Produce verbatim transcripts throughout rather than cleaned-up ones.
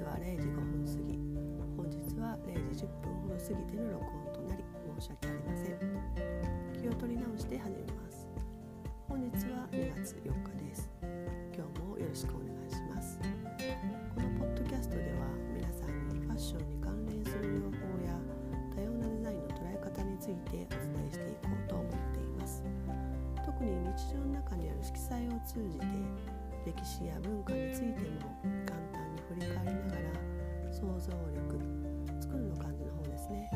日はれいじごふん過ぎ、本日はれいじじゅっぷんほど過ぎての録音となり申し訳ありません。気を取り直して始めます。本日はにがつよっかです。今日もよろしくお願いします。このポッドキャストでは皆さんにファッションに関連する情報や多様なデザインの捉え方についてお伝えしていこうと思っています。特に日常の中にある色彩を通じて歴史や文化についても簡単に振り返りながら想像力、作るの感じの方ですね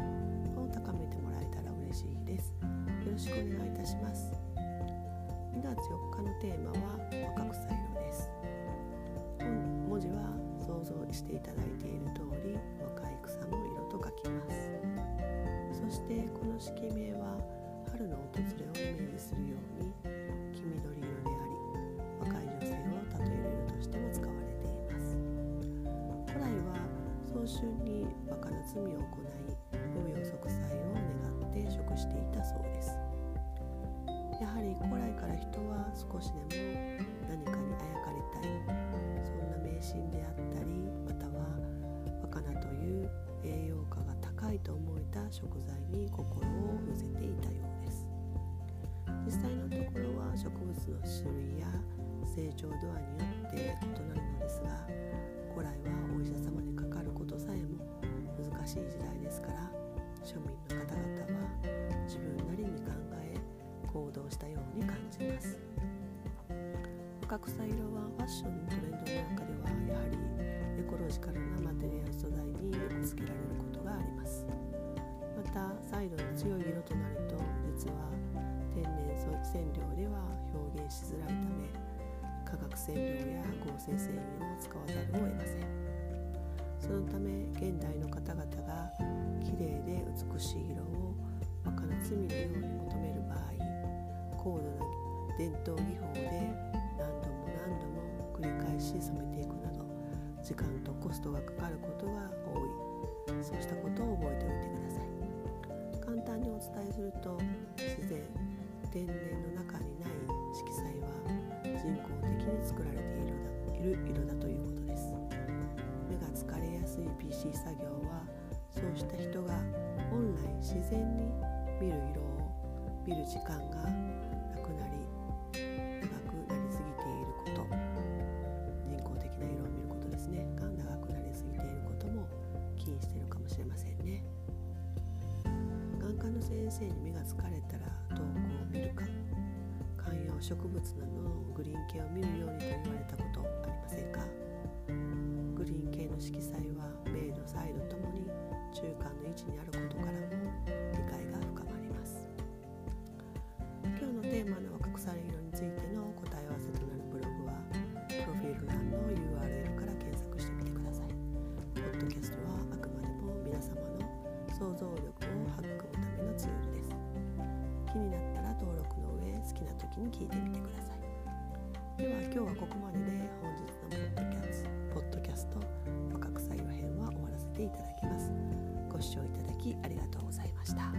を高めてもらえたら嬉しいです。よろしくお願いいたします。にがつよっかのテーマは若草色です。文字は想像していただいている通り若い草の色と書きます。そしてこの式名は春の訪れをイメージするように黄緑色であり、若い女性を例える色としても使われています。古来は早春にバカな罪を行い無病息災を願って食していたそうです。やはり古来から人は少しでも何かにあやかりたい、そんな迷信であったり、または若菜という栄養価が高いと思えた食材に心を寄せていたようです。実際のところは植物の種類や成長度合いによって異なるのですが、古来はお医者様にかかることさえも難しい時代ですから、庶民の方々は自分なりに考え行動したように感じます。若草色はファッションのトレンドの中ではやはりエコロジカルなマテリアル素材によくつけられることがあります。また彩度の強い色となると実は天然染料では表現しづらいため化学染料や合成繊維を使わざるを得ません。そのため現代の方々が綺麗で美しい色を若菜摘みのように求める場合、高度な伝統技法で何度も何度も繰り返し染めていくなど時間とコストがかかることが多い、そうしたことを覚えておいてください。簡単にお伝えすると、自然、天然の中にない色彩は人工的に作られている色だということです。目が疲れやすい ピーシー 作業はそうした人が本来自然に見る色を見る時間がなくなり長くなりすぎていること、人工的な色を見ることですねが長くなりすぎていることも起因しているかもしれませんね。眼科の先生に目が疲れたら瞳孔を見るか、観葉植物などのグリーン系を見るようにと言われたことありませんか？グリーン系の色彩は明度、彩度ともに中間の位置にあることからも理解が深まります。今日のテーマの若草色についての答え合わせとなるブログはプロフィール欄の ユーアールエル から検索してみてください。ポッドキャストはあくまでも皆様の想像力を育むためのツールです。気になったら登録の上、好きな時に聞いてみてください。では今日はここまでで、本日のポッドキャストポッドキャスト若草色編は終わらせていただきます。ご視聴いただきありがとうございました。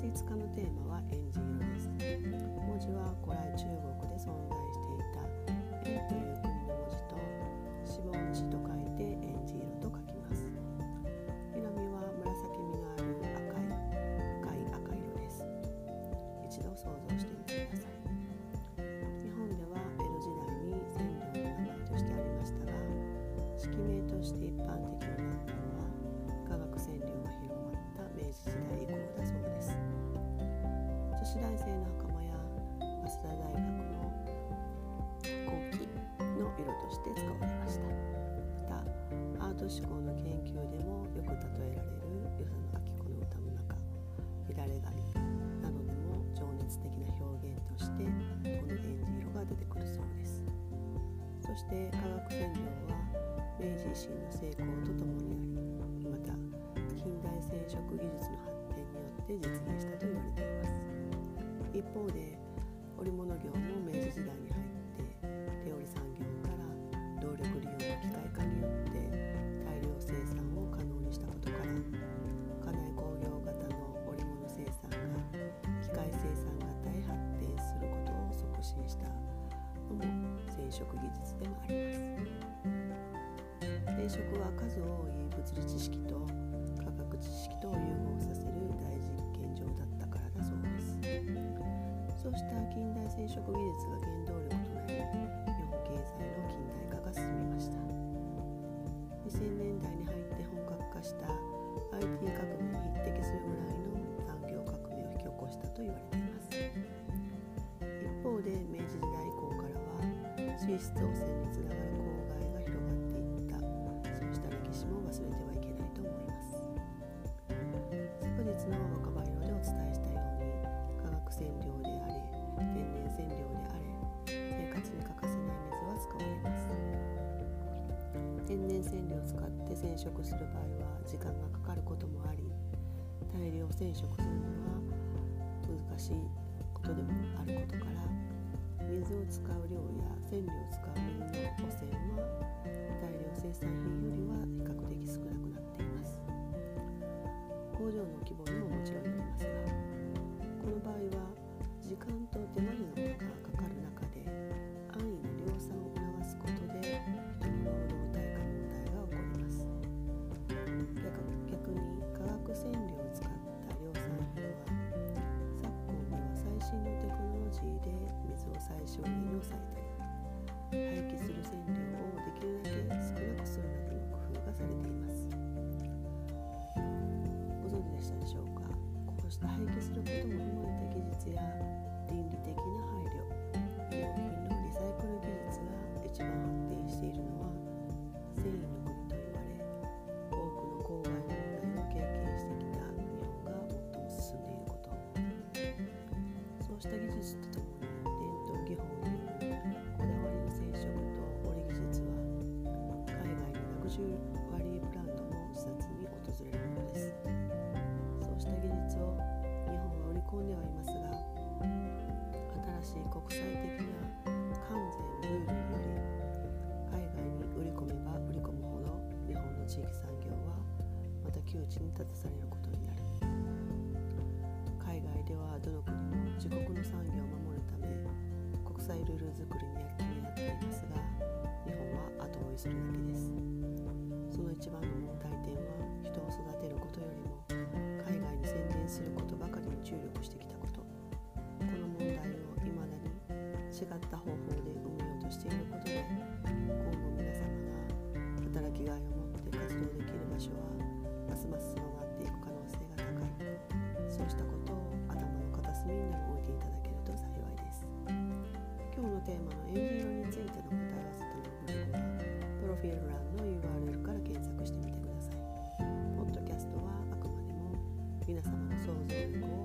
いつかのテーマはえんじ色です。文字は古来中国で存在していたえんという国の文字と死亡の死と書いてえんじ色と書きます。色味は紫みがある赤い深い赤色です。一度想像してみてください。日本では江戸時代に染料の名前としてありましたが、式名として一般的になったのは化学染料が広まった明治時代以降だそうです。女子大生の袴や早稲田大学で、化学染料は明治維新の成功とともにあり、また近代染色技術の発展によって実現したと言われています。一方で織物業も明治時代に入って手織産業から動力利用の機械化によって大量生産を可能にしたことから、家内工業型の織物生産が機械生産型へ発展することを促進したのも染色技術でもあります。染色は数多い物理知識と科学知識とを融合させる大実験場だったからだそうです。そうした近代染色技術が原動力となり、日本経済の近代化が進みました。にせんねんだいに入って本格化した アイティー 革命に匹敵するぐらいの産業革命を引き起こしたと言われています。一方で明治時代以降からは水質汚染につながる公害が広がっていった、そうした歴史も忘れてはいけないと思います。昨日の若葉色でお伝えしたように、化学染料であれ天然染料であれ、生活に欠かせない水は使われます。天然染料を使って染色する場合は時間がかかることもあり、大量染色するのは難しいことでもあることから、水を使う量や染料を使う水の汚染は大量生産品よりは比較的少なくなっています。工場の規模にももちろんありますが、この場合は時間と手間暇がかかる中で安易な量産を促すことで人の労働対価問題が起こります。逆, 逆に化学染料を使った量産品は、昨今では最新のテクノロジーで水を最小限に抑えたり、廃棄する染料をできるだけ少なくするなどの工夫がされています。でしたでしょうか。こうした廃棄することも生まれた技術や倫理的な配慮、医療品のリサイクル技術が一番発展しているのは繊維の国と言われ、多くの公害問題を経験してきた日本が最も進んでいること、そうした技術とともに伝統技法によるこだわりの染色と織り技術は海外のラグジュアリーブランドも視察に訪れるものです。そうした技術を日本は売り込んではいますが、新しい国際的な関税のルールにより海外に売り込めば売り込むほど日本の地域産業はまた窮地に立たされることになる。海外ではどの国も自国の産業を守るため国際ルール作りに躍起になっていますが、日本は後追いするだけです。その一番の問題点は、人を育てることよりも海外に宣伝することばかりに注力してきたこと、この問題を未だに違った方法で埋めようとしていることで、今後皆様が働きがいを持って活動できる場所はますます広がっていく可能性が高い、そうしたことを頭の片隅に置いていただけると幸いです。今日のテーマのえんじ色についての答え合わせとのブログはプロフィール欄の ユーアールエル から検索してみてください。ポッドキャストは皆様の想像力を